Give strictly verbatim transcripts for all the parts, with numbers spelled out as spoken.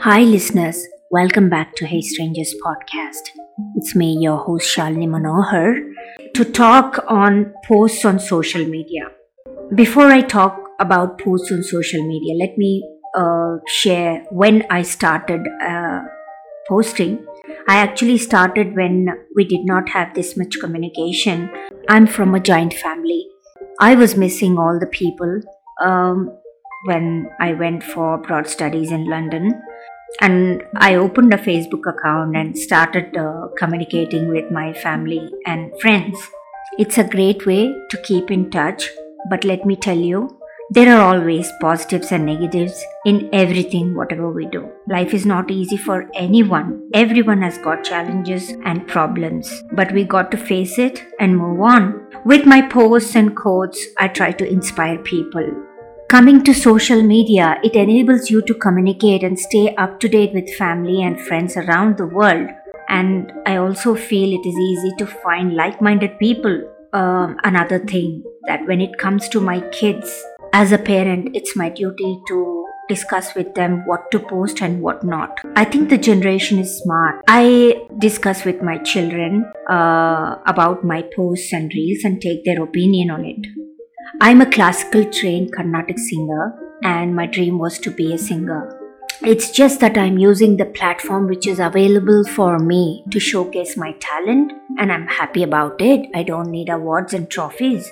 Hi listeners, welcome back to Hey Strangers Podcast. It's me, your host Shalini Manohar, to talk on posts on social media. Before I talk about posts on social media, let me uh, share when I started uh, posting. I actually started when we did not have this much communication. I'm from a giant family. I was missing all the people um, when I went for abroad studies in London. And I opened a Facebook account and started uh, communicating with my family and friends. It's a great way to keep in touch. But let me tell you, there are always positives and negatives in everything, whatever we do. Life is not easy for anyone. Everyone has got challenges and problems. But we got to face it and move on. With my posts and quotes, I try to inspire people. Coming to social media, it enables you to communicate and stay up to date with family and friends around the world. And I also feel it is easy to find like-minded people. Um, another thing that when it comes to my kids, as a parent, it's my duty to discuss with them what to post and what not. I think the generation is smart. I discuss with my children uh, about my posts and reels and take their opinion on it. I'm a classical trained Carnatic singer and my dream was to be a singer. It's just that I'm using the platform which is available for me to showcase my talent, and I'm happy about it. I don't need awards and trophies.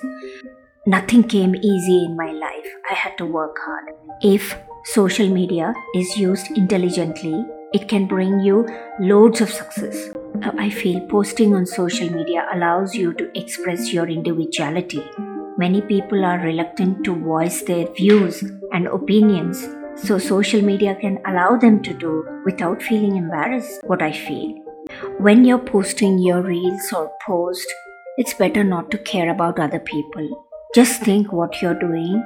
Nothing came easy in my life. I had to work hard. If social media is used intelligently, it can bring you loads of success. I feel posting on social media allows you to express your individuality. Many people are reluctant to voice their views and opinions, so social media can allow them to do without feeling embarrassed, what I feel. When you're posting your reels or post, it's better not to care about other people. Just think what you're doing,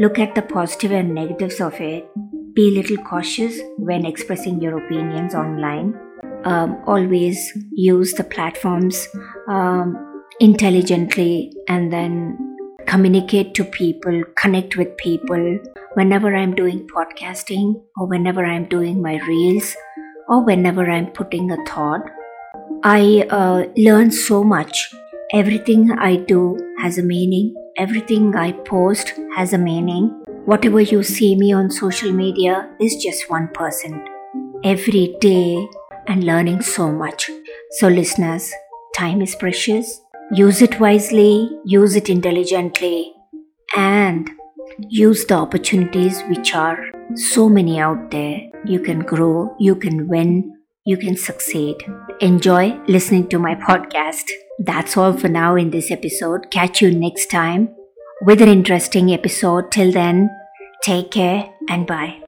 look at the positive and negatives of it, be a little cautious when expressing your opinions online, um, always use the platforms um, intelligently, and then communicate to people, connect with people. Whenever I'm doing podcasting, or whenever I'm doing my reels, or whenever I'm putting a thought, I uh, learn so much. Everything I do has a meaning. Everything I post has a meaning. Whatever you see me on social media is just one person every day, and learning so much. So listeners, time is precious. Use it wisely, use it intelligently, and use the opportunities which are so many out there. You can grow, you can win, you can succeed. Enjoy listening to my podcast. That's all for now in this episode. Catch you next time with an interesting episode. Till then, take care and bye.